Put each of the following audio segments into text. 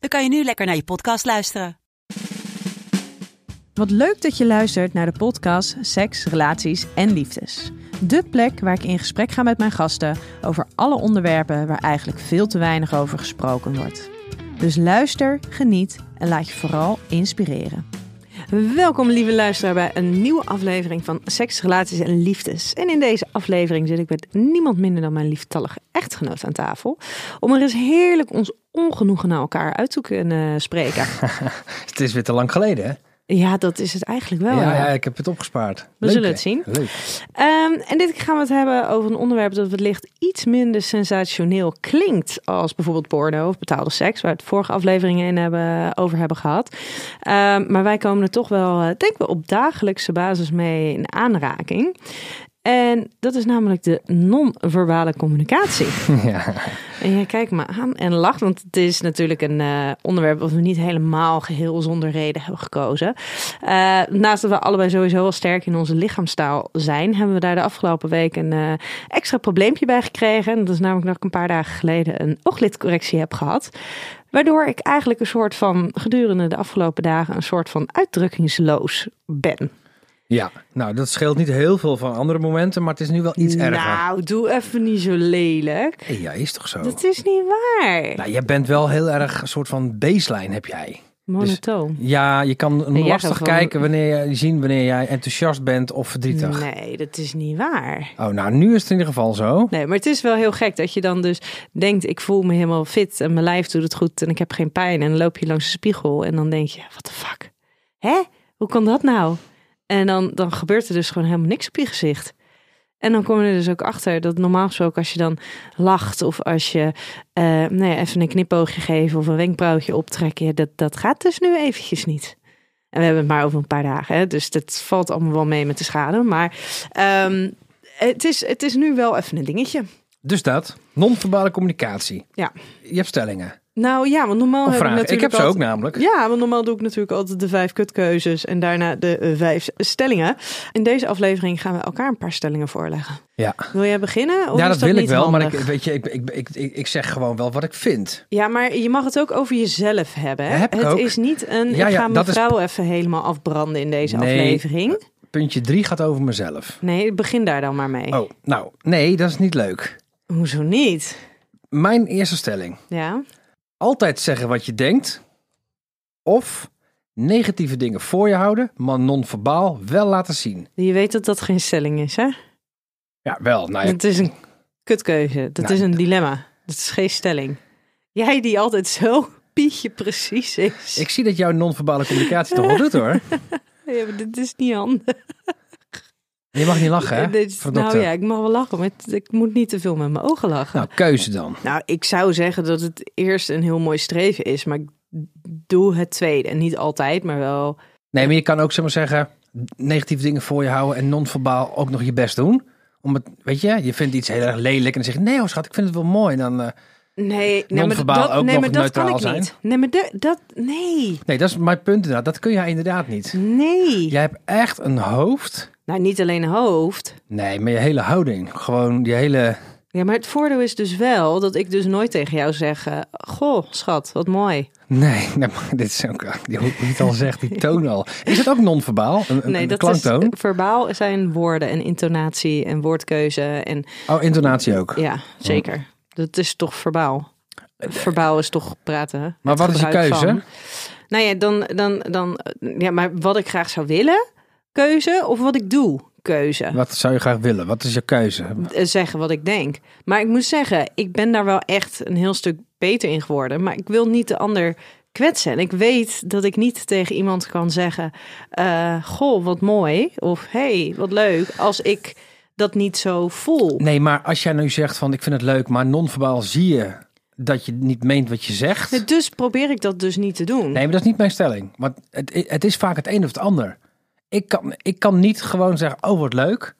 dan kan je nu lekker naar je podcast luisteren. Wat leuk dat je luistert naar de podcast Seks, Relaties en Liefdes. De plek waar ik in gesprek ga met mijn gasten over alle onderwerpen waar eigenlijk veel te weinig over gesproken wordt. Dus luister, geniet en laat je vooral inspireren. Welkom lieve luisteraar bij een nieuwe aflevering van Seks, Relaties en Liefdes. En in deze aflevering zit ik met niemand minder dan mijn lieftallige echtgenoot aan tafel. Om er eens heerlijk ons ongenoegen naar elkaar uit te kunnen spreken. Het is weer te lang geleden hè? Ja, dat is het eigenlijk wel. Ja, ik heb het opgespaard. We zullen het zien. Leuk. En dit gaan we het hebben over een onderwerp dat wellicht iets minder sensationeel klinkt als bijvoorbeeld porno of betaalde seks, waar we het vorige afleveringen over hebben gehad. Maar wij komen er toch wel, denk ik, op dagelijkse basis mee in aanraking. En dat is namelijk de non-verbale communicatie. Ja. En jij kijkt me aan en lacht, want het is natuurlijk een onderwerp wat we niet helemaal geheel zonder reden hebben gekozen. Naast dat we allebei sowieso wel sterk in onze lichaamstaal zijn, hebben we daar de afgelopen week een extra probleempje bij gekregen. En dat is namelijk dat ik een paar dagen geleden een ooglidcorrectie heb gehad. Waardoor ik eigenlijk een soort van gedurende de afgelopen dagen een soort van uitdrukkingsloos ben. Ja, nou dat scheelt niet heel veel van andere momenten, maar het is nu wel iets erger. Nou, doe even niet zo lelijk. Ja, is toch zo? Dat is niet waar. Nou, jij bent wel heel erg een soort van baseline heb jij. Monotoon. Dus, ja, je kan lastig kijken wanneer jij enthousiast bent of verdrietig. Nee, dat is niet waar. Oh, nou nu is het in ieder geval zo. Nee, maar het is wel heel gek dat je dan dus denkt, ik voel me helemaal fit en mijn lijf doet het goed en ik heb geen pijn. En dan loop je langs de spiegel en dan denk je, what the fuck? Hè? Hoe kan dat nou? En dan gebeurt er dus gewoon helemaal niks op je gezicht. En dan kom je er dus ook achter dat normaal gesproken als je dan lacht of als je even een knipoogje geeft of een wenkbrauwtje optrekken, dat gaat dus nu eventjes niet. En we hebben het maar over een paar dagen, hè? Dus dat valt allemaal wel mee met de schade. Maar het is nu wel even een dingetje. Dus dat, non-verbale communicatie. Ja. Je hebt stellingen. Nou ja, want normaal heb ik natuurlijk ook namelijk. Ja, want normaal doe ik natuurlijk altijd de 5 kutkeuzes en daarna de 5 stellingen. In deze aflevering gaan we elkaar een paar stellingen voorleggen. Ja. Wil jij beginnen? Of ja, dat wil ik wel, handig? Maar ik zeg gewoon wel wat ik vind. Ja, maar je mag het ook over jezelf hebben. Hè? Heb ik het ook. Is niet een, ik ga mijn vrouw even helemaal afbranden in deze aflevering. Puntje 3 gaat over mezelf. Nee, begin daar dan maar mee. Oh, nou, nee, dat is niet leuk. Hoezo niet? Mijn eerste stelling. Ja. Altijd zeggen wat je denkt of negatieve dingen voor je houden, maar non-verbaal wel laten zien. Je weet dat dat geen stelling is, hè? Ja, wel. Nou ja. Dat is een kutkeuze. Dat is een dilemma. Dat is geen stelling. Jij die altijd zo pietje precies is. Ik zie dat jouw non-verbale communicatie toch wel doet, hoor. Ja, maar dit is niet handig. Je mag niet lachen, hè? Ik mag wel lachen, maar ik moet niet te veel met mijn ogen lachen. Nou, keuze dan. Nou, ik zou zeggen dat het eerst een heel mooi streven is, maar ik doe het tweede. En niet altijd, maar wel. Nee, maar je kan ook zomaar zeggen, negatieve dingen voor je houden en non-verbaal ook nog je best doen. Je vindt iets heel erg lelijk en dan zeg je, nee hoor schat, ik vind het wel mooi. En dan Nee, maar dat kan ik niet. Nee, dat is mijn punt inderdaad. Dat kun jij inderdaad niet. Nee. Jij hebt echt een hoofd. Nou, niet alleen hoofd. Nee, maar je hele houding. Gewoon die hele. Ja, maar het voordeel is dus wel dat ik dus nooit tegen jou zeg, goh, schat, wat mooi. Nee, nou, dit is ook, die het al zegt, die toon al. Is dat ook non-verbaal? Een klanktoon? Nee, verbaal zijn woorden en intonatie en woordkeuze. En, oh, intonatie ook? Ja, zeker. Oh. Dat is toch verbaal? Verbaal is toch praten? Maar wat is je keuze? Nou ja, maar wat ik graag zou willen, keuze, of wat ik doe, keuze. Wat zou je graag willen? Wat is je keuze? Zeggen wat ik denk. Maar ik moet zeggen, ik ben daar wel echt een heel stuk beter in geworden. Maar ik wil niet de ander kwetsen. En ik weet dat ik niet tegen iemand kan zeggen, goh, wat mooi. Of hey, wat leuk. Als ik dat niet zo voel. Nee, maar als jij nu zegt van ik vind het leuk, maar non-verbaal zie je dat je niet meent wat je zegt. Nee, dus probeer ik dat dus niet te doen. Nee, maar dat is niet mijn stelling. Want het is vaak het een of het ander. Ik kan niet gewoon zeggen, oh wat leuk.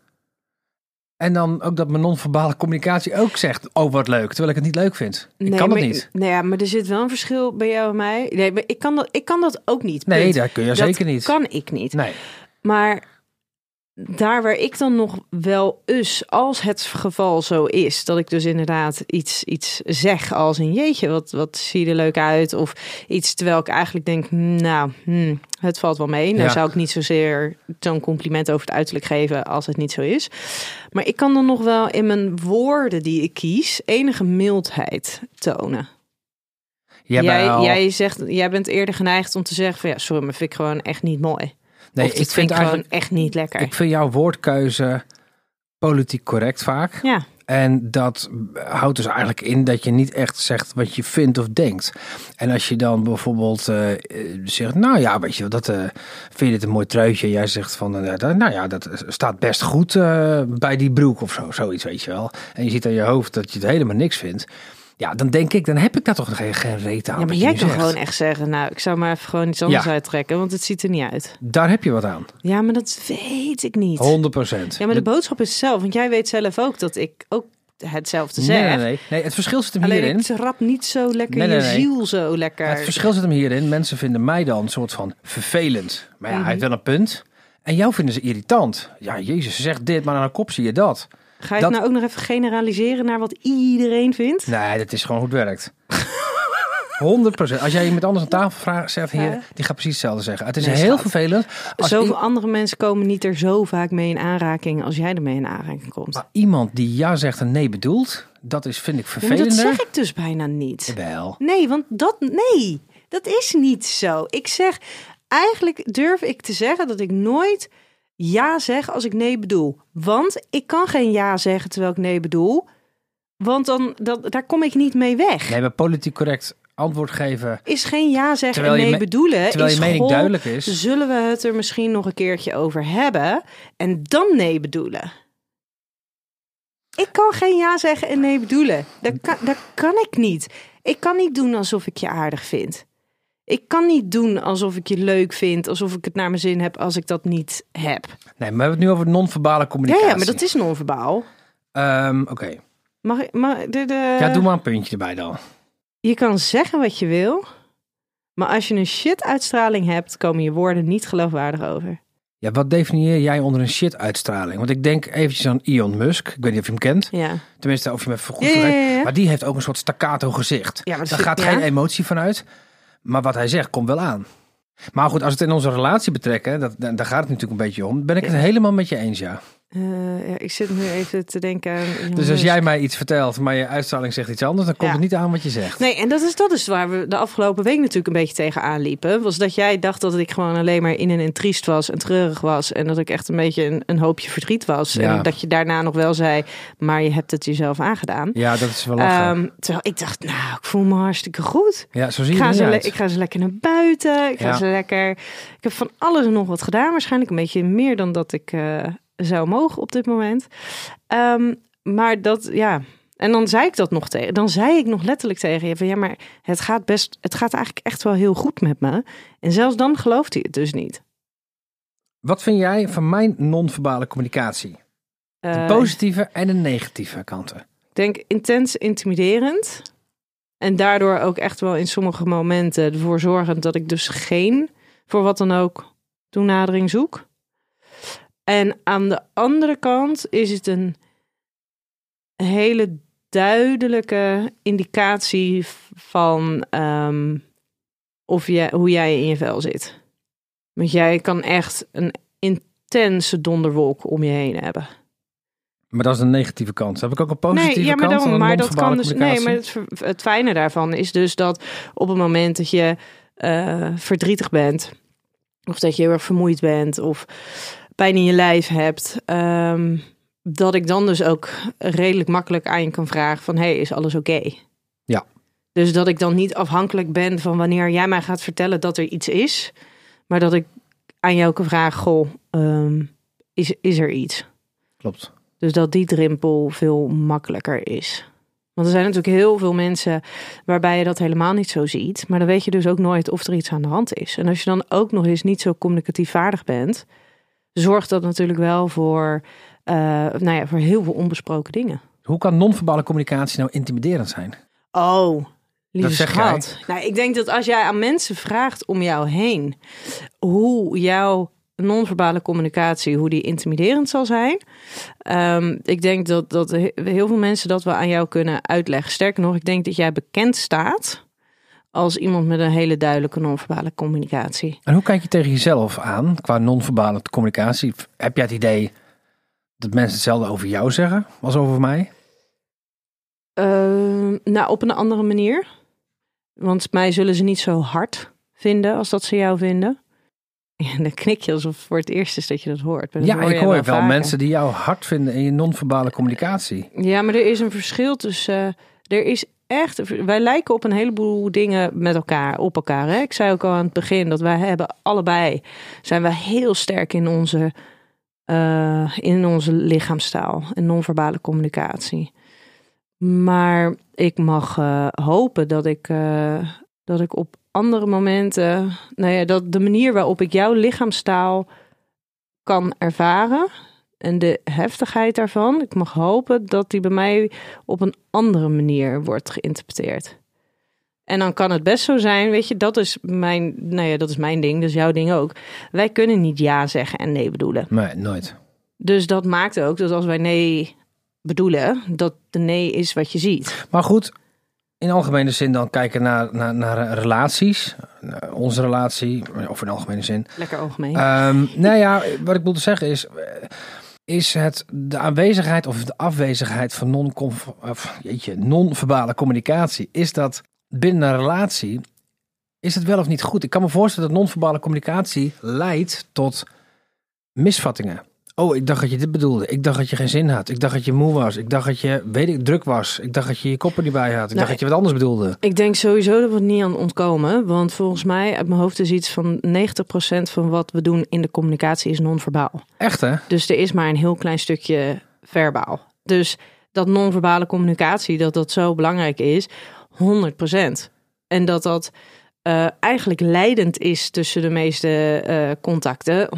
En dan ook dat mijn non-verbale communicatie ook zegt, oh wat leuk. Terwijl ik het niet leuk vind. Ik kan het niet. Nou ja, maar er zit wel een verschil bij jou en mij. Nee, maar ik kan dat ook niet. Punt. Nee, dat kun je dat zeker niet. Dat kan ik niet. Nee. Maar... daar waar ik dan nog wel als het geval zo is, dat ik dus inderdaad iets zeg als een jeetje, wat zie je er leuk uit, of iets, terwijl ik eigenlijk denk, nou, het valt wel mee. Nou zou ik niet zozeer zo'n compliment over het uiterlijk geven als het niet zo is. Maar ik kan dan nog wel in mijn woorden die ik kies, enige mildheid tonen. Jij bent eerder geneigd om te zeggen van, ja, sorry, maar vind ik gewoon echt niet mooi. Nee, ik vind eigenlijk gewoon echt niet lekker. Ik vind jouw woordkeuze politiek correct vaak. Ja. En dat houdt dus eigenlijk in dat je niet echt zegt wat je vindt of denkt. En als je dan bijvoorbeeld zegt, nou ja, weet je, dat vind je dit een mooi truitje? Jij zegt van, nou ja, dat staat best goed bij die broek of zo, zoiets, weet je wel. En je ziet aan je hoofd dat je het helemaal niks vindt. Ja, dan denk ik, dan heb ik daar toch geen reet aan. Ja, maar jij kan gewoon echt zeggen, nou, ik zou maar even gewoon iets anders uittrekken, want het ziet er niet uit. Daar heb je wat aan. Ja, maar dat weet ik niet. 100%. Ja, maar de boodschap is zelf, want jij weet zelf ook dat ik ook hetzelfde zeg. Nee, het verschil zit hem hierin. Alleen het rapt niet zo lekker je ziel zo lekker. Ja, het verschil zit hem hierin. Mensen vinden mij dan een soort van vervelend. Maar ja, hij heeft wel een punt. En jou vinden ze irritant. Ja, Jezus, ze zegt dit, maar aan haar kop zie je dat. Ga je nou ook nog even generaliseren naar wat iedereen vindt? Nee, dat is gewoon hoe het werkt. 100%. Als jij iemand anders aan tafel vraagt, zegt hier, die gaat precies hetzelfde zeggen. Het is heel vervelend. Zoveel andere mensen komen niet er zo vaak mee in aanraking als jij ermee in aanraking komt. Maar iemand die ja zegt en nee bedoelt, dat is, vind ik vervelender. Ja, dat zeg ik dus bijna niet. Wel. Nee, want dat is niet zo. Ik zeg, eigenlijk durf ik te zeggen dat ik nooit ja zeg als ik nee bedoel. Want ik kan geen ja zeggen terwijl ik nee bedoel. Want daar kom ik niet mee weg. Nee, maar politiek correct antwoord geven is geen ja zeggen en nee bedoelen. Terwijl je mening duidelijk is. Zullen we het er misschien nog een keertje over hebben en dan nee bedoelen? Ik kan geen ja zeggen en nee bedoelen. Dat kan ik niet. Ik kan niet doen alsof ik je aardig vind. Ik kan niet doen alsof ik je leuk vind, alsof ik het naar mijn zin heb als ik dat niet heb. Nee, maar we hebben het nu over non-verbale communicatie. Ja, maar dat is non-verbaal. Oké. Mag ik? Ja, doe maar een puntje erbij dan. Je kan zeggen wat je wil, maar als je een shit-uitstraling hebt, komen je woorden niet geloofwaardig over. Ja, wat definieer jij onder een shit-uitstraling? Want ik denk eventjes aan Elon Musk. Ik weet niet of je hem kent. Ja. Tenminste, of je hem even goed verrijkt. Maar die heeft ook een soort staccato gezicht. Ja, daar gaat geen emotie van uit. Maar wat hij zegt, komt wel aan. Maar goed, als we het in onze relatie betrekken, daar gaat het natuurlijk een beetje om. Ben ik het helemaal met je eens, ja. Ik zit nu even te denken aan... Dus als jij mij iets vertelt, maar je uitstraling zegt iets anders, dan komt het niet aan wat je zegt. Nee, en dat is waar we de afgelopen week natuurlijk een beetje tegenaan liepen. Was dat jij dacht dat ik gewoon alleen maar in en triest was en treurig was. En dat ik echt een beetje een hoopje verdriet was. Ja. En dat je daarna nog wel zei, maar je hebt het jezelf aangedaan. Ja, dat is wel lachen. Terwijl ik dacht, nou, ik voel me hartstikke goed. Ja, zo zie je het uit. Ik ga ze lekker naar buiten. Ik ga ze lekker... Ik heb van alles en nog wat gedaan. Waarschijnlijk een beetje meer dan dat ik... zou mogen op dit moment. Maar dat, ja. En dan zei ik dat nog tegen. Dan zei ik nog letterlijk tegen je van, ja, maar het gaat eigenlijk echt wel heel goed met me. En zelfs dan gelooft hij het dus niet. Wat vind jij van mijn non-verbale communicatie? De positieve en de negatieve kanten. Ik denk intens intimiderend. En daardoor ook echt wel in sommige momenten ervoor zorgend dat ik dus geen, voor wat dan ook, toenadering zoek. En aan de andere kant is het een hele duidelijke indicatie van hoe jij in je vel zit. Want jij kan echt een intense donderwolk om je heen hebben. Maar dat is een negatieve kant. Heb ik ook een positieve kant? Het fijne daarvan is dus dat op het moment dat je verdrietig bent, of dat je heel erg vermoeid bent, of pijn in je lijf hebt, dat ik dan dus ook redelijk makkelijk aan je kan vragen van, hey, is alles oké? Ja. Dus dat ik dan niet afhankelijk ben van wanneer jij mij gaat vertellen dat er iets is, maar dat ik aan jou kan vragen, goh, is er iets? Klopt. Dus dat die drempel veel makkelijker is. Want er zijn natuurlijk heel veel mensen waarbij je dat helemaal niet zo ziet. Maar dan weet je dus ook nooit of er iets aan de hand is. En als je dan ook nog eens niet zo communicatief vaardig bent, zorgt dat natuurlijk wel voor, voor heel veel onbesproken dingen. Hoe kan non-verbale communicatie nou intimiderend zijn? Oh, lieve schat. Nou, ik denk dat als jij aan mensen vraagt om jou heen hoe jouw non-verbale communicatie, hoe die intimiderend zal zijn. Ik denk dat heel veel mensen dat wel aan jou kunnen uitleggen. Sterker nog, ik denk dat jij bekend staat als iemand met een hele duidelijke non-verbale communicatie. En hoe kijk je tegen jezelf aan qua non-verbale communicatie? Heb jij het idee dat mensen hetzelfde over jou zeggen als over mij? Op een andere manier. Want mij zullen ze niet zo hard vinden als dat ze jou vinden. Ja, dan knik je alsof het voor het eerst is dat je dat hoort. Maar dat ik hoor wel mensen die jou hard vinden in je non-verbale communicatie. Ja, maar er is een verschil tussen... wij lijken op een heleboel dingen met elkaar, op elkaar. Hè? Ik zei ook al aan het begin dat wij hebben allebei... zijn we heel sterk in onze lichaamstaal en non-verbale communicatie. Maar ik mag hopen dat ik op andere momenten... dat de manier waarop ik jouw lichaamstaal kan ervaren en de heftigheid daarvan, ik mag hopen dat die bij mij op een andere manier wordt geïnterpreteerd. En dan kan het best zo zijn, weet je, dat is mijn ding, dus jouw ding ook. Wij kunnen niet ja zeggen en nee bedoelen. Nee, nooit. Dus dat maakt ook dat als wij nee bedoelen, dat de nee is wat je ziet. Maar goed, in algemene zin dan kijken naar relaties. Onze relatie, of in algemene zin. Lekker algemeen. Wat ik wil te zeggen is... is het de aanwezigheid of de afwezigheid van non-verbale communicatie... is dat binnen een relatie, is het wel of niet goed? Ik kan me voorstellen dat non-verbale communicatie leidt tot misvattingen. Oh, ik dacht dat je dit bedoelde. Ik dacht dat je geen zin had. Ik dacht dat je moe was. Ik dacht dat je, druk was. Ik dacht dat je je kop er niet bij had. Ik dacht dat je wat anders bedoelde. Ik denk sowieso dat we het niet aan ontkomen. Want volgens mij, uit mijn hoofd is iets van 90% van wat we doen in de communicatie is non-verbaal. Echt, hè? Dus er is maar een heel klein stukje verbaal. Dus dat non-verbale communicatie, dat zo belangrijk is, 100%. En dat... eigenlijk leidend is tussen de meeste contacten,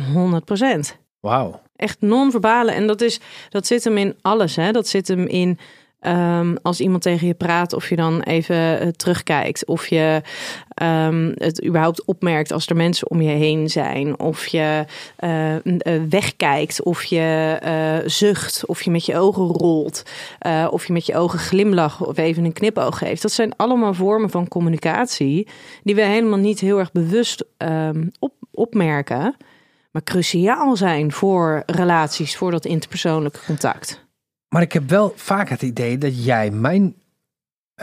100%. Wauw. Echt non-verbale. En dat zit hem in alles. Hè? Dat zit hem in als iemand tegen je praat, of je dan even terugkijkt. Of je het überhaupt opmerkt als er mensen om je heen zijn. Of je wegkijkt. Of je zucht. Of je met je ogen rolt. Of je met je ogen glimlacht. Of even een knipoog geeft. Dat zijn allemaal vormen van communicatie die we helemaal niet heel erg bewust opmerken. Maar cruciaal zijn voor relaties, voor dat interpersoonlijke contact. Maar ik heb wel vaak het idee dat jij mijn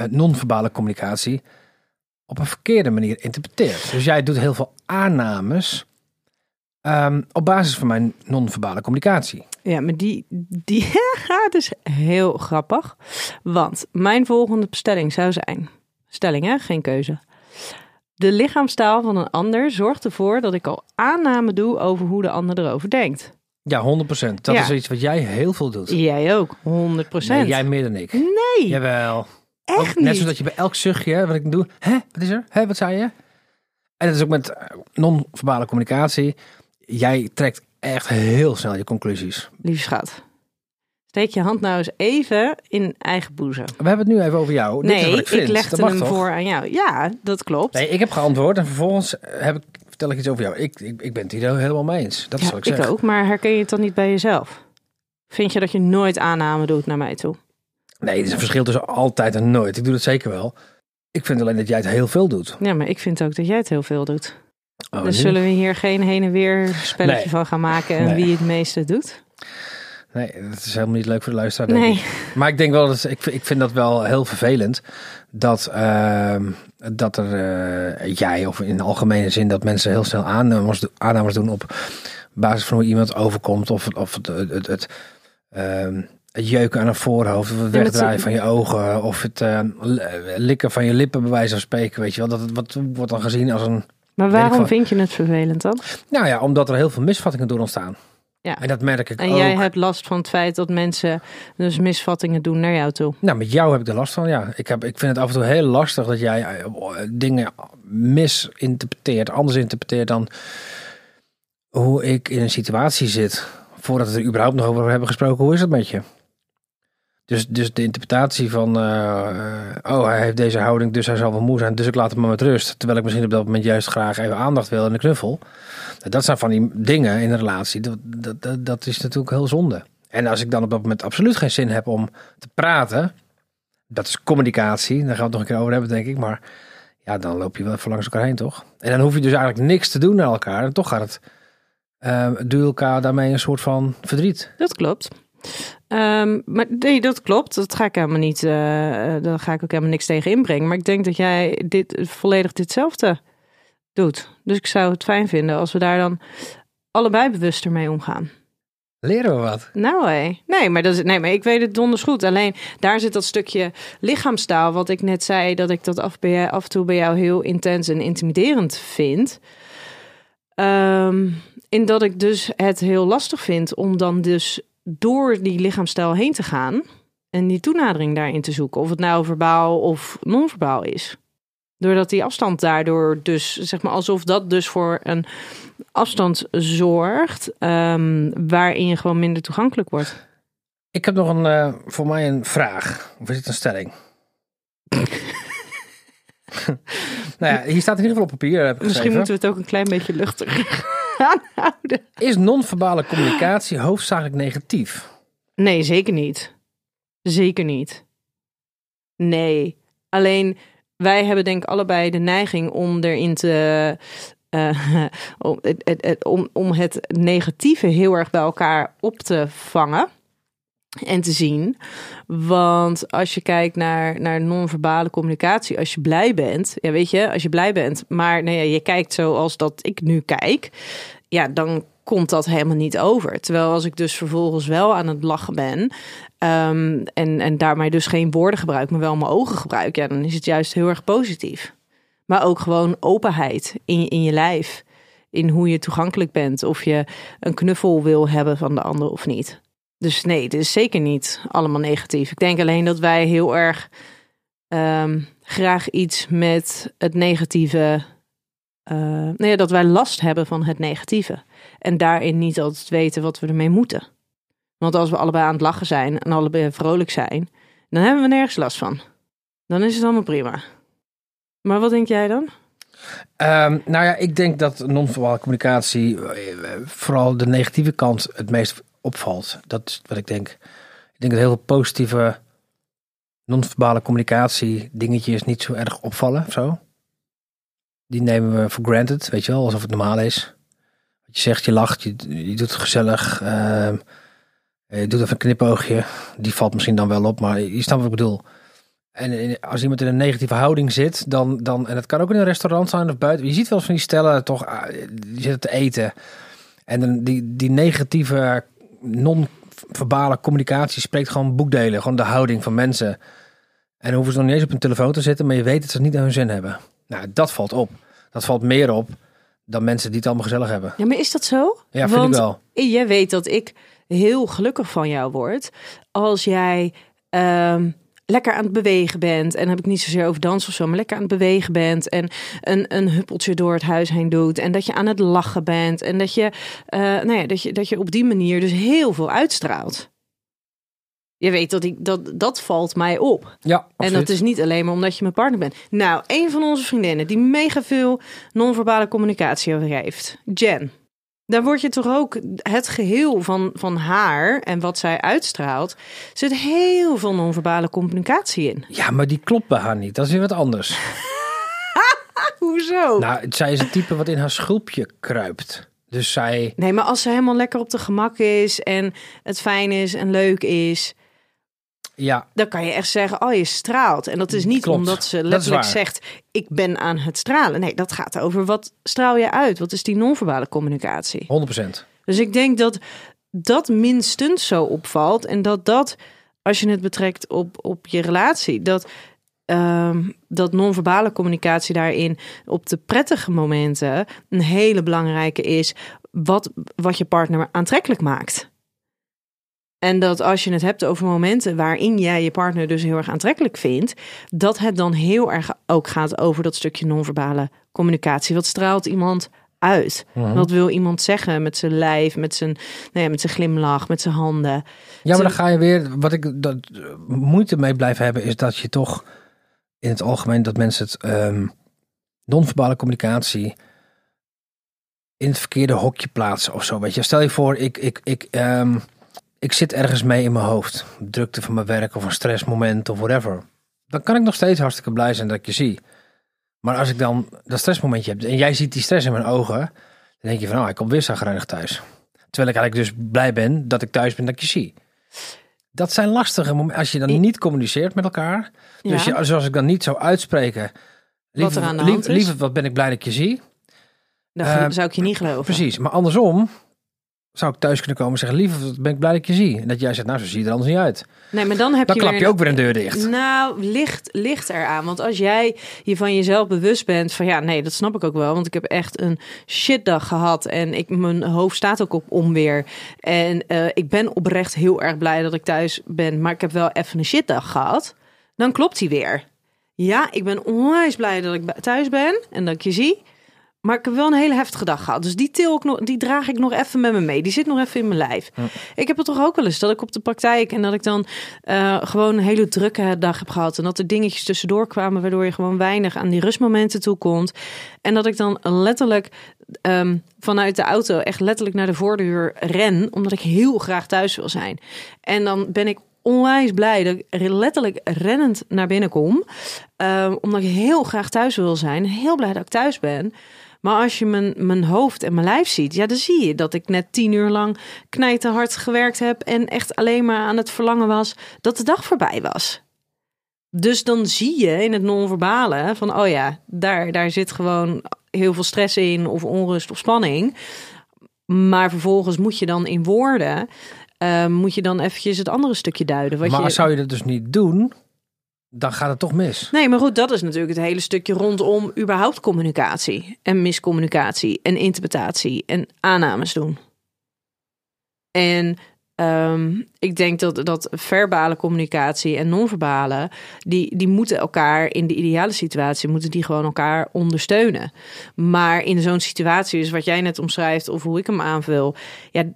non-verbale communicatie op een verkeerde manier interpreteert. Dus jij doet heel veel aannames op basis van mijn non-verbale communicatie. Ja, maar die gaat dus heel grappig. Want mijn volgende stelling zou zijn... Stelling, hè? Geen keuze. De lichaamstaal van een ander zorgt ervoor dat ik al aanname doe over hoe de ander erover denkt. Ja, 100%. Dat is iets wat jij heel veel doet. Jij ook, 100%. Nee, jij meer dan ik. Nee. Jawel. Echt ook, niet. Net zoals dat je bij elk zuchtje, wat ik doe, hè, wat is er? Hè, wat zei je? En dat is ook met non-verbale communicatie. Jij trekt echt heel snel je conclusies. Lieve schat. Steek je hand nou eens even in eigen boezem. We hebben het nu even over jou. Nee, ik legde hem voor aan jou. Ja, dat klopt. Nee, ik heb geantwoord en vervolgens vertel ik iets over jou. Ik ben het hier helemaal mee eens. Dat is wat ik zeg. Ik ook, maar herken je het dan niet bij jezelf? Vind je dat je nooit aanname doet naar mij toe? Nee, er is een verschil tussen altijd en nooit. Ik doe dat zeker wel. Ik vind alleen dat jij het heel veel doet. Ja, maar ik vind ook dat jij het heel veel doet. Oh, dus zullen we hier geen heen en weer spelletje van gaan maken en wie het meeste doet? Nee, dat is helemaal niet leuk voor de luisteraar. Denk ik. Maar ik denk wel dat ik vind dat wel heel vervelend dat er jij of in de algemene zin dat mensen heel snel aannames doen op basis van hoe iemand overkomt of het jeuken aan een voorhoofd, of het wegdraaien van je ogen, of het likken van je lippen bij wijze van spreken, weet je wel, wat wordt dan gezien als een. Maar waarom vind je het vervelend dan? Nou ja, omdat er heel veel misvattingen door ontstaan. Ja. En dat merk ik ook. En jij hebt last van het feit dat mensen dus misvattingen doen naar jou toe. Nou, met jou heb ik er last van, ja. Ik vind het af en toe heel lastig dat jij dingen misinterpreteert, anders interpreteert dan hoe ik in een situatie zit. Voordat we er überhaupt nog over hebben gesproken, hoe is het met je? Dus de interpretatie van, oh, hij heeft deze houding, dus hij zal wel moe zijn, dus ik laat hem maar met rust. Terwijl ik misschien op dat moment juist graag even aandacht wil en een knuffel. Dat zijn van die dingen in een relatie, dat is natuurlijk heel zonde. En als ik dan op dat moment absoluut geen zin heb om te praten, dat is communicatie, daar gaan we het nog een keer over hebben, denk ik. Maar ja, dan loop je wel even langs elkaar heen, toch? En dan hoef je dus eigenlijk niks te doen naar elkaar. En toch gaat het, doe elkaar daarmee een soort van verdriet. Dat klopt. Maar nee, dat klopt. Dat ga ik helemaal niet. Daar ga ik ook helemaal niks tegen inbrengen. Maar ik denk dat jij volledig ditzelfde doet. Dus ik zou het fijn vinden als we daar dan allebei bewuster mee omgaan. Leren we wat? Nou hé. Nee, maar ik weet het donders goed. Alleen daar zit dat stukje lichaamstaal, wat ik net zei, dat ik dat af en toe bij jou heel intens en intimiderend vind. In dat ik dus het heel lastig vind om dan dus door die lichaamstaal heen te gaan en die toenadering daarin te zoeken. Of het nou verbaal of non-verbaal is. Doordat die afstand daardoor dus, zeg maar, alsof dat dus voor een afstand zorgt, waarin je gewoon minder toegankelijk wordt. Ik heb nog voor mij een vraag. Of is het een stelling? Nou ja, hier staat in ieder geval op papier. Heb ik misschien geschreven. Moeten we het ook een klein beetje luchtig aanhouden. Is non-verbale communicatie hoofdzakelijk negatief? Nee, zeker niet. Zeker niet. Nee. Alleen, wij hebben denk ik allebei de neiging om erin te om het negatieve heel erg bij elkaar op te vangen en te zien. Want als je kijkt naar non-verbale communicatie, als je blij bent, ja, weet je, als je blij bent, maar nou ja, je kijkt zoals dat ik nu kijk, ja, dan komt dat helemaal niet over. Terwijl als ik dus vervolgens wel aan het lachen ben en daarmee dus geen woorden gebruik, maar wel mijn ogen gebruik, ja, dan is het juist heel erg positief. Maar ook gewoon openheid in je lijf, in hoe je toegankelijk bent, of je een knuffel wil hebben van de ander of niet. Dus nee, het is zeker niet allemaal negatief. Ik denk alleen dat wij heel erg graag iets met het negatieve, dat wij last hebben van het negatieve. En daarin niet altijd weten wat we ermee moeten. Want als we allebei aan het lachen zijn en allebei vrolijk zijn, dan hebben we nergens last van. Dan is het allemaal prima. Maar wat denk jij dan? Nou ja, ik denk dat non-verbale communicatie, vooral de negatieve kant, het meest opvalt. Dat is wat ik denk. Ik denk dat heel veel positieve non-verbale communicatie dingetjes niet zo erg opvallen. Zo. Die nemen we voor granted, weet je wel, alsof het normaal is. Wat je zegt, je lacht, je doet het gezellig, je doet even een knipoogje. Die valt misschien dan wel op, maar je snapt wat ik bedoel. En als iemand in een negatieve houding zit, dan en dat kan ook in een restaurant zijn of buiten. Je ziet wel eens van die stellen toch, die zitten te eten. En dan die negatieve non-verbale communicatie spreekt gewoon boekdelen. Gewoon de houding van mensen. En dan hoeven ze nog niet eens op hun telefoon te zitten, maar je weet dat ze het niet aan hun zin hebben. Nou, dat valt op. Dat valt meer op dan mensen die het allemaal gezellig hebben. Ja, maar is dat zo? Ja, vind ik wel. Jij weet dat ik heel gelukkig van jou word als jij lekker aan het bewegen bent. En dan heb ik niet zozeer over dansen of zo, maar lekker aan het bewegen bent. En een huppeltje door het huis heen doet. En dat je aan het lachen bent. En dat je, dat je op die manier dus heel veel uitstraalt. Je weet dat dat valt mij op. Ja, absoluut. En dat is niet alleen maar omdat je mijn partner bent. Nou, een van onze vriendinnen die mega veel non-verbale communicatie over heeft. Jen. Daar word je toch ook, het geheel van haar en wat zij uitstraalt, zit heel veel non-verbale communicatie in. Ja, maar die klopt bij haar niet. Dat is weer wat anders. Hoezo? Nou, zij is het type wat in haar schulpje kruipt. Dus zij... Nee, maar als ze helemaal lekker op de gemak is en het fijn is en leuk is, ja, dan kan je echt zeggen, oh, je straalt. En dat is niet klopt, omdat ze letterlijk zegt, ik ben aan het stralen. Nee, dat gaat over wat straal je uit? Wat is die non-verbale communicatie? 100%. Dus ik denk dat dat minstens zo opvalt. En dat als je het betrekt op je relatie, dat non-verbale communicatie daarin op de prettige momenten een hele belangrijke is, wat je partner aantrekkelijk maakt. En dat als je het hebt over momenten waarin jij je partner dus heel erg aantrekkelijk vindt, dat het dan heel erg ook gaat over dat stukje non-verbale communicatie. Wat straalt iemand uit? Mm-hmm. Wat wil iemand zeggen met zijn lijf, met zijn glimlach, met zijn handen? Ja, maar dan ga je weer, wat ik dat moeite mee blijf hebben, is dat je toch in het algemeen dat mensen het non-verbale communicatie in het verkeerde hokje plaatsen of zo. Weet je, stel je voor, ik zit ergens mee in mijn hoofd. Drukte van mijn werk of een stressmoment of whatever. Dan kan ik nog steeds hartstikke blij zijn dat ik je zie. Maar als ik dan dat stressmomentje heb en jij ziet die stress in mijn ogen, dan denk je van, ik kom weer zagrijnig thuis. Terwijl ik eigenlijk dus blij ben dat ik thuis ben dat ik je zie. Dat zijn lastige momenten als je dan niet communiceert met elkaar. Dus ja. Zoals ik dan niet zou uitspreken, lieve, wat ben ik blij dat ik je zie. Dan zou ik je niet geloven. Precies, maar andersom zou ik thuis kunnen komen en zeggen, lieve, ben ik blij dat ik je zie. En dat jij zegt, zo zie je er anders niet uit. Nee, maar dan heb je klap je ook weer een deur dicht. Nou, ligt eraan. Want als jij je van jezelf bewust bent van, dat snap ik ook wel. Want ik heb echt een shitdag gehad. En mijn hoofd staat ook op onweer. En ik ben oprecht heel erg blij dat ik thuis ben. Maar ik heb wel even een shitdag gehad. Dan klopt die weer. Ja, ik ben onwijs blij dat ik thuis ben en dat ik je zie. Maar ik heb wel een hele heftige dag gehad. Dus die draag ik nog even met me mee. Die zit nog even in mijn lijf. Ja. Ik heb het toch ook wel eens dat ik op de praktijk en dat ik dan gewoon een hele drukke dag heb gehad. En dat er dingetjes tussendoor kwamen waardoor je gewoon weinig aan die rustmomenten toe komt. En dat ik dan letterlijk vanuit de auto echt letterlijk naar de voordeur ren. Omdat ik heel graag thuis wil zijn. En dan ben ik onwijs blij dat ik letterlijk rennend naar binnen kom. Omdat ik heel graag thuis wil zijn. Heel blij dat ik thuis ben. Maar als je mijn hoofd en mijn lijf ziet, dan zie je dat ik net 10 uur lang knijterhard gewerkt heb en echt alleen maar aan het verlangen was dat de dag voorbij was. Dus dan zie je in het non-verbale van, daar zit gewoon heel veel stress in of onrust of spanning. Maar vervolgens moet je dan in woorden, moet je dan eventjes het andere stukje duiden. Zou je dat dus niet doen, dan gaat het toch mis. Nee, maar goed, dat is natuurlijk het hele stukje rondom überhaupt communicatie en miscommunicatie en interpretatie en aannames doen. En ik denk dat verbale communicatie en non-verbale, die moeten elkaar in de ideale situatie, moeten die gewoon elkaar ondersteunen. Maar in zo'n situatie, dus wat jij net omschrijft of hoe ik hem aanvul,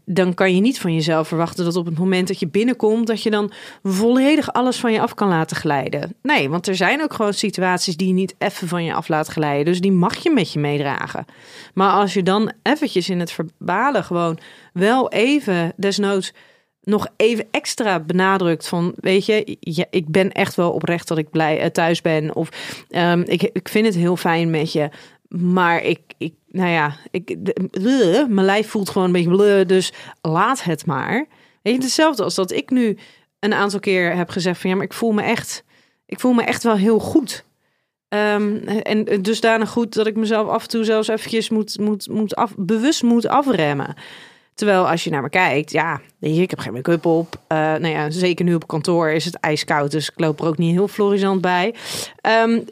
dan kan je niet van jezelf verwachten dat op het moment dat je binnenkomt, dat je dan volledig alles van je af kan laten glijden. Nee, want er zijn ook gewoon situaties die je niet even van je af laat glijden. Dus die mag je met je meedragen. Maar als je dan eventjes in het verbale gewoon wel even desnoods nog even extra benadrukt van, ik ben echt wel oprecht dat ik blij thuis ben. Of ik vind het heel fijn met je. Maar mijn lijf voelt gewoon een beetje bleu, dus laat het maar. Weet je, hetzelfde als dat ik nu een aantal keer heb gezegd van, maar ik voel me echt wel heel goed. En dusdanig goed dat ik mezelf af en toe zelfs eventjes bewust moet afremmen. Terwijl als je naar me kijkt, ik heb geen make-up op. Zeker nu op kantoor is het ijskoud, dus ik loop er ook niet heel florisant bij.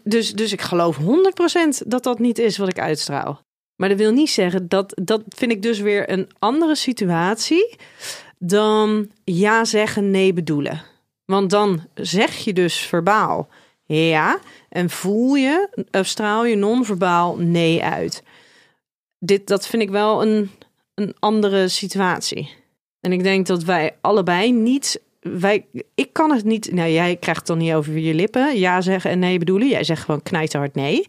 Dus ik geloof 100% dat niet is wat ik uitstraal. Maar dat wil niet zeggen, dat vind ik dus weer een andere situatie dan ja zeggen, nee bedoelen. Want dan zeg je dus verbaal ja en straal je non-verbaal nee uit. Dat vind ik wel een andere situatie. En ik denk dat wij allebei niet... Ik kan het niet... Nou, jij krijgt het dan niet over je lippen. Ja zeggen en nee bedoelen. Jij zegt gewoon knijterhard nee.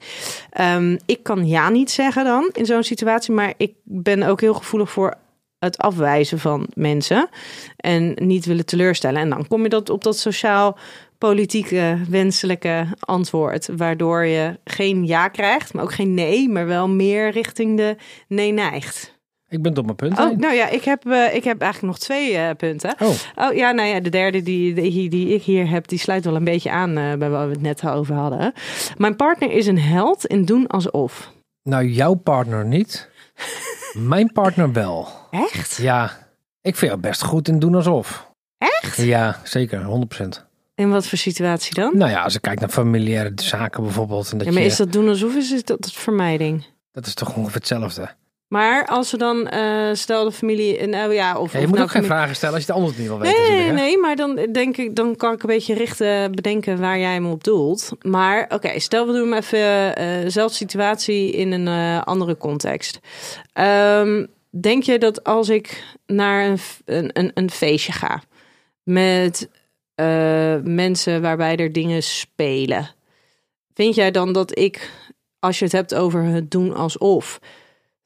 Ik kan ja niet zeggen dan in zo'n situatie. Maar ik ben ook heel gevoelig voor het afwijzen van mensen. En niet willen teleurstellen. En dan kom je op dat sociaal-politieke wenselijke antwoord. Waardoor je geen ja krijgt, maar ook geen nee. Maar wel meer richting de nee neigt. Ik ben tot mijn punt. Ik heb eigenlijk nog 2 punten. De derde die ik hier heb, die sluit wel een beetje aan bij wat we het net over hadden. Mijn partner is een held in doen alsof. Nou, jouw partner niet. Mijn partner wel. Echt? Ja. Ik vind jou best goed in doen alsof. Echt? Ja, zeker. 100%. In wat voor situatie dan? Nou ja, als ik kijk naar familiaire zaken bijvoorbeeld. En dat maar is dat doen alsof, is dat vermijding? Dat is toch ongeveer hetzelfde. Maar als ze dan, stel de familie... je moet ook geen vragen stellen als je het anders niet wil weten. Nee, maar dan denk ik, dan kan ik een beetje richten, bedenken waar jij me op doelt. Maar oké, stel we doen even dezelfde situatie in een andere context. Denk je dat als ik naar een feestje ga met mensen waarbij er dingen spelen, vind jij dan dat ik, als je het hebt over het doen alsof,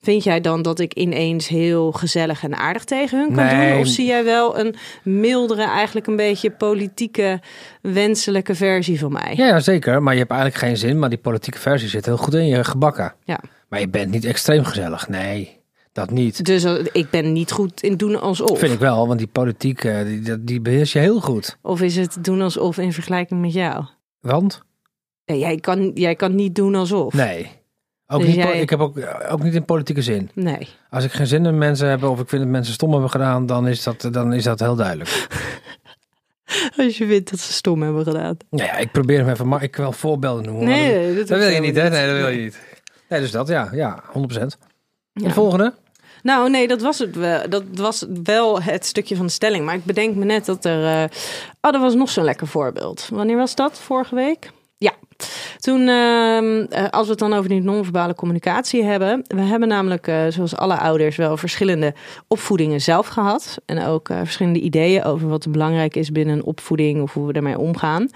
vind jij dan dat ik ineens heel gezellig en aardig tegen hun kan doen? Of zie jij wel een mildere, eigenlijk een beetje politieke, wenselijke versie van mij? Ja, zeker. Maar je hebt eigenlijk geen zin. Maar die politieke versie zit heel goed in je gebakken. Ja. Maar je bent niet extreem gezellig. Nee, dat niet. Dus ik ben niet goed in doen alsof? Vind ik wel, want die politiek, die beheers je heel goed. Of is het doen alsof in vergelijking met jou? Want? Nee, jij kan niet doen alsof. Nee. Ook dus niet, jij... Ik heb ook niet in politieke zin. Nee. Als ik geen zin in mensen heb of ik vind dat mensen stom hebben gedaan, dan is dat heel duidelijk. Als je weet dat ze stom hebben gedaan. Nou ja, ik probeer hem even, maar ik wil voorbeelden noemen. Nee, dat wil je niet, hè? Nee, dat wil je niet. Nee, dus dat, ja, 100%. Ja. De volgende? Nou, nee, dat was het wel. Dat was wel het stukje van de stelling. Maar ik bedenk me net dat er... dat was nog zo'n lekker voorbeeld. Wanneer was dat? Vorige week? Ja. Toen, als we het dan over die non-verbale communicatie hebben. We hebben namelijk, zoals alle ouders, wel verschillende opvoedingen zelf gehad. En ook verschillende ideeën over wat belangrijk is binnen een opvoeding of hoe we daarmee omgaan.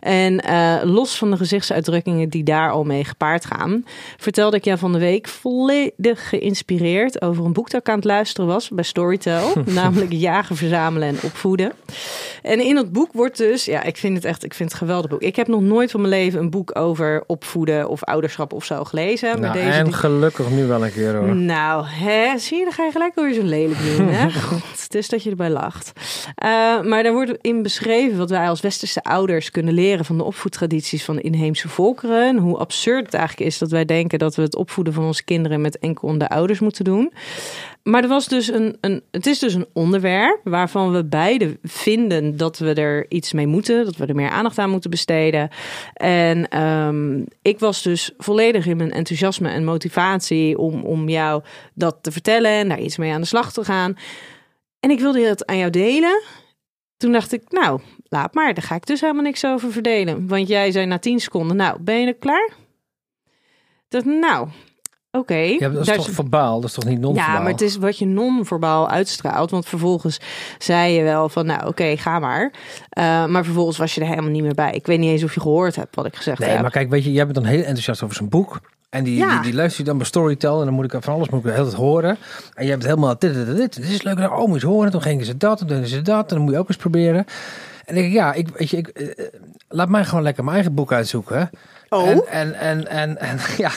En los van de gezichtsuitdrukkingen die daar al mee gepaard gaan, vertelde ik jou van de week volledig geïnspireerd over een boek dat ik aan het luisteren was bij Storytel. Namelijk Jagen, Verzamelen en Opvoeden. En in dat boek wordt dus, ja, ik vind het een geweldig boek. Ik heb nog nooit van mijn leven een boek over opvoeden of ouderschap of zo gelezen. Nou, maar deze gelukkig nu wel een keer hoor. Nou, hè, zie je, dan ga je gelijk alweer zo'n lelijk doen. Hè? God, het is dat je erbij lacht. Maar daar wordt in beschreven wat wij als westerse ouders kunnen leren van de opvoedtradities van de inheemse volkeren. En hoe absurd het eigenlijk is dat wij denken dat we het opvoeden van onze kinderen met enkel onze ouders moeten doen. Maar er was dus het is dus een onderwerp waarvan we beide vinden dat we er iets mee moeten. Dat we er meer aandacht aan moeten besteden. En ik was dus volledig in mijn enthousiasme en motivatie om jou dat te vertellen en daar iets mee aan de slag te gaan. En ik wilde dat aan jou delen. Toen dacht ik, nou, laat maar. Daar ga ik dus helemaal niks over verdelen. Want jij zei na 10 seconden, nou, ben je er klaar? Dat nou... Oké. Ja, dat is toch verbaal, dat is toch niet non-verbaal? Ja, maar het is wat je non-verbaal uitstraalt. Want vervolgens zei je wel van, nou oké, ga maar. Maar vervolgens was je er helemaal niet meer bij. Ik weet niet eens of je gehoord hebt wat ik gezegd heb. Nee, maar kijk, weet je, jij bent dan heel enthousiast over zo'n boek. En die luistert je dan bij Storytel. En dan moet ik van alles de hele tijd horen. En je hebt helemaal dit is leuk. Oh, moet je horen. Toen gingen ze dat, toen deden ze dat. En dan moet je ook eens proberen. En ik denk, ja, laat mij gewoon lekker mijn eigen boek uitzoeken. Oh? En ja...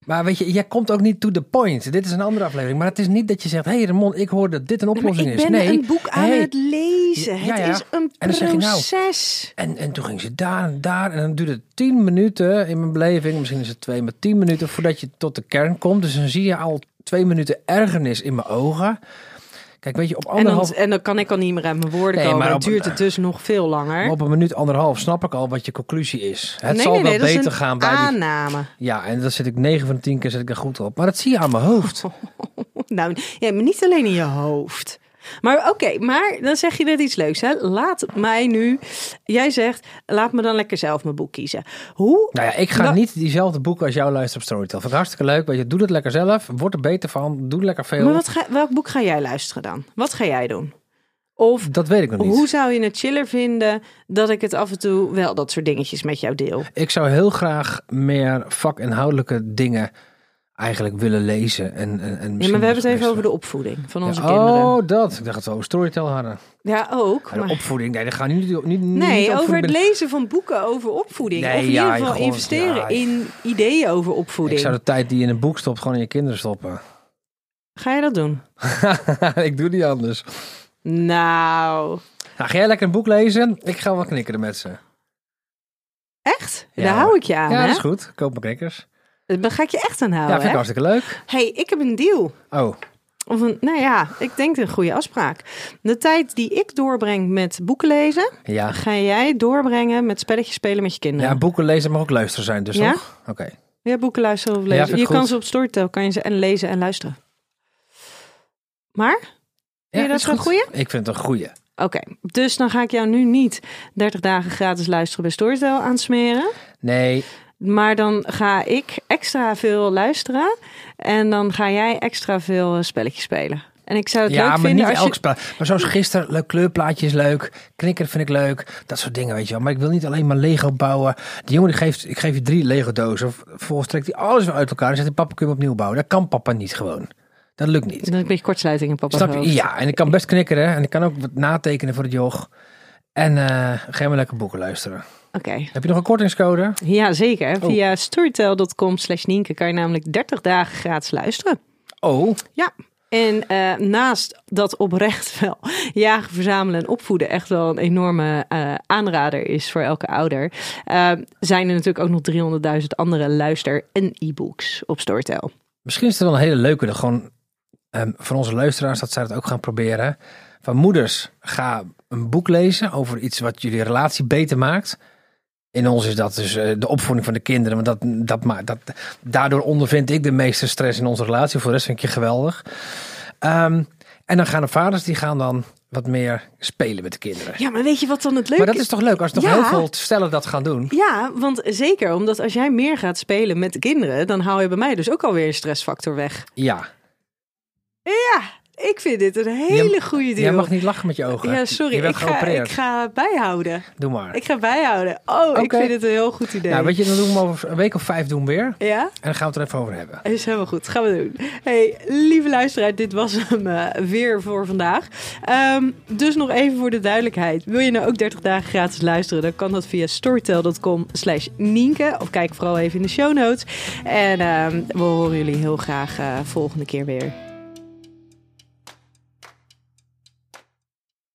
Maar weet je, jij komt ook niet to the point. Dit is een andere aflevering. Maar het is niet dat je zegt... Hey Ramon, ik hoor dat dit een oplossing is. Ik ben een boek aan het lezen. Ja. Het is een proces. En toen ging ze daar en daar. En dan duurde het 10 minuten in mijn beleving. Misschien is het 2, maar 10 minuten voordat je tot de kern komt. Dus dan zie je al 2 minuten ergernis in mijn ogen. Kijk, weet je, op anderhalf... En dan kan ik al niet meer uit mijn woorden komen. Maar duurt het dus nog veel langer. Maar op een minuut, anderhalf, snap ik al wat je conclusie is. Het zal wel beter gaan bij aanname. Ja, en dan zit ik 9 van de 10 keer er goed op. Maar dat zie je aan mijn hoofd. Nou, ja, maar niet alleen in je hoofd. Maar oké, maar dan zeg je net iets leuks. Hè? Laat mij nu... Jij zegt, laat me dan lekker zelf mijn boek kiezen. Hoe? Nou ja, ik ga niet diezelfde boeken als jou luisteren op Storytel. Vind ik hartstikke leuk. Weet je, doe het lekker zelf. Word er beter van. Doe lekker veel. Maar welk boek ga jij luisteren dan? Wat ga jij doen? Of dat weet ik nog niet. Hoe zou je het chiller vinden dat ik het af en toe wel dat soort dingetjes met jou deel? Ik zou heel graag meer vakinhoudelijke dingen... eigenlijk willen lezen. En ja, maar we hebben het even over de opvoeding van onze kinderen. Oh, dat. Ik dacht dat we over Storytel hadden. Ja, ook. Maar... opvoeding. Nee, daar gaan we niet over het lezen van boeken over opvoeding. Nee, of in ieder geval investeren in ideeën over opvoeding. Ik zou de tijd die je in een boek stopt gewoon in je kinderen stoppen. Ga je dat doen? Ik doe die anders. Nou, ga jij lekker een boek lezen? Ik ga wel knikkeren met ze. Echt? Ja. Daar hou ik je aan, hè? Ja, dat is goed. Ik koop mijn knikkers. Daar ga ik je echt aan houden. Ja, vind ik hartstikke leuk. Hé, ik heb een deal. Oh. Of ik denk een goede afspraak. De tijd die ik doorbreng met boeken lezen... Ja. Ga jij doorbrengen met spelletjes spelen met je kinderen. Ja, boeken lezen mag ook luisteren zijn, dus toch? Oké. Ja, boeken luisteren of lezen. Ja, je kan ze op Storytel, kan je ze en lezen en luisteren. Maar? Vind je dat een goeie? Ik vind het een goeie. Oké, dus dan ga ik jou nu niet 30 dagen gratis luisteren bij Storytel aansmeren. Nee. Maar dan ga ik extra veel luisteren en dan ga jij extra veel spelletjes spelen. En ik zou het leuk vinden. Ja, maar niet elk spel. Maar zoals gisteren, leuk kleurplaatje is leuk. Knikker vind ik leuk. Dat soort dingen, weet je wel. Maar ik wil niet alleen maar Lego bouwen. Die jongen, ik geef je 3 Lego dozen. Vervolgens trekt hij alles weer uit elkaar en zegt hij, papa, kun je hem opnieuw bouwen? Dat kan papa niet gewoon. Dat lukt niet. Dan een beetje kortsluiting in papa's hoofd. Ja, en ik kan best knikkeren. En ik kan ook wat natekenen voor het joch. En ga maar lekker boeken luisteren. Okay. Heb je nog een kortingscode? Ja, zeker. Oh. Via storytel.com/Nienke kan je namelijk 30 dagen gratis luisteren. Oh. Ja. En naast dat oprecht wel jagen, verzamelen en opvoeden echt wel een enorme aanrader is voor elke ouder, zijn er natuurlijk ook nog 300.000 andere luister- en e-books op Storytel. Misschien is het wel een hele leuke, dat gewoon voor onze luisteraars, dat zij dat ook gaan proberen. Van moeders, ga een boek lezen over iets wat jullie relatie beter maakt. In ons is dat dus de opvoeding van de kinderen. Want daardoor ondervind ik de meeste stress in onze relatie. Voor de rest vind ik je geweldig. En dan gaan de vaders, die gaan dan wat meer spelen met de kinderen. Ja, maar weet je wat dan het leuke is? Maar dat is toch leuk als nog heel veel stellen dat gaan doen? Ja, want zeker. Omdat als jij meer gaat spelen met de kinderen, dan haal je bij mij dus ook alweer een stressfactor weg. Ja. Ja. Ik vind dit een hele goede deal. Jij mag niet lachen met je ogen. Ja, sorry. Je bent geopereerd. Ik ga bijhouden. Doe maar. Ik ga bijhouden. Oh, okay. Ik vind het een heel goed idee. Nou, weet je, dan doen we hem over een week of 5 doen weer. Ja? En dan gaan we het er even over hebben. Is helemaal goed. Gaan we doen. Hey, lieve luisteraar, dit was hem weer voor vandaag. Dus nog even voor de duidelijkheid. Wil je nou ook 30 dagen gratis luisteren? Dan kan dat via storytel.com/Nienke. Of kijk vooral even in de show notes. En we horen jullie heel graag volgende keer weer.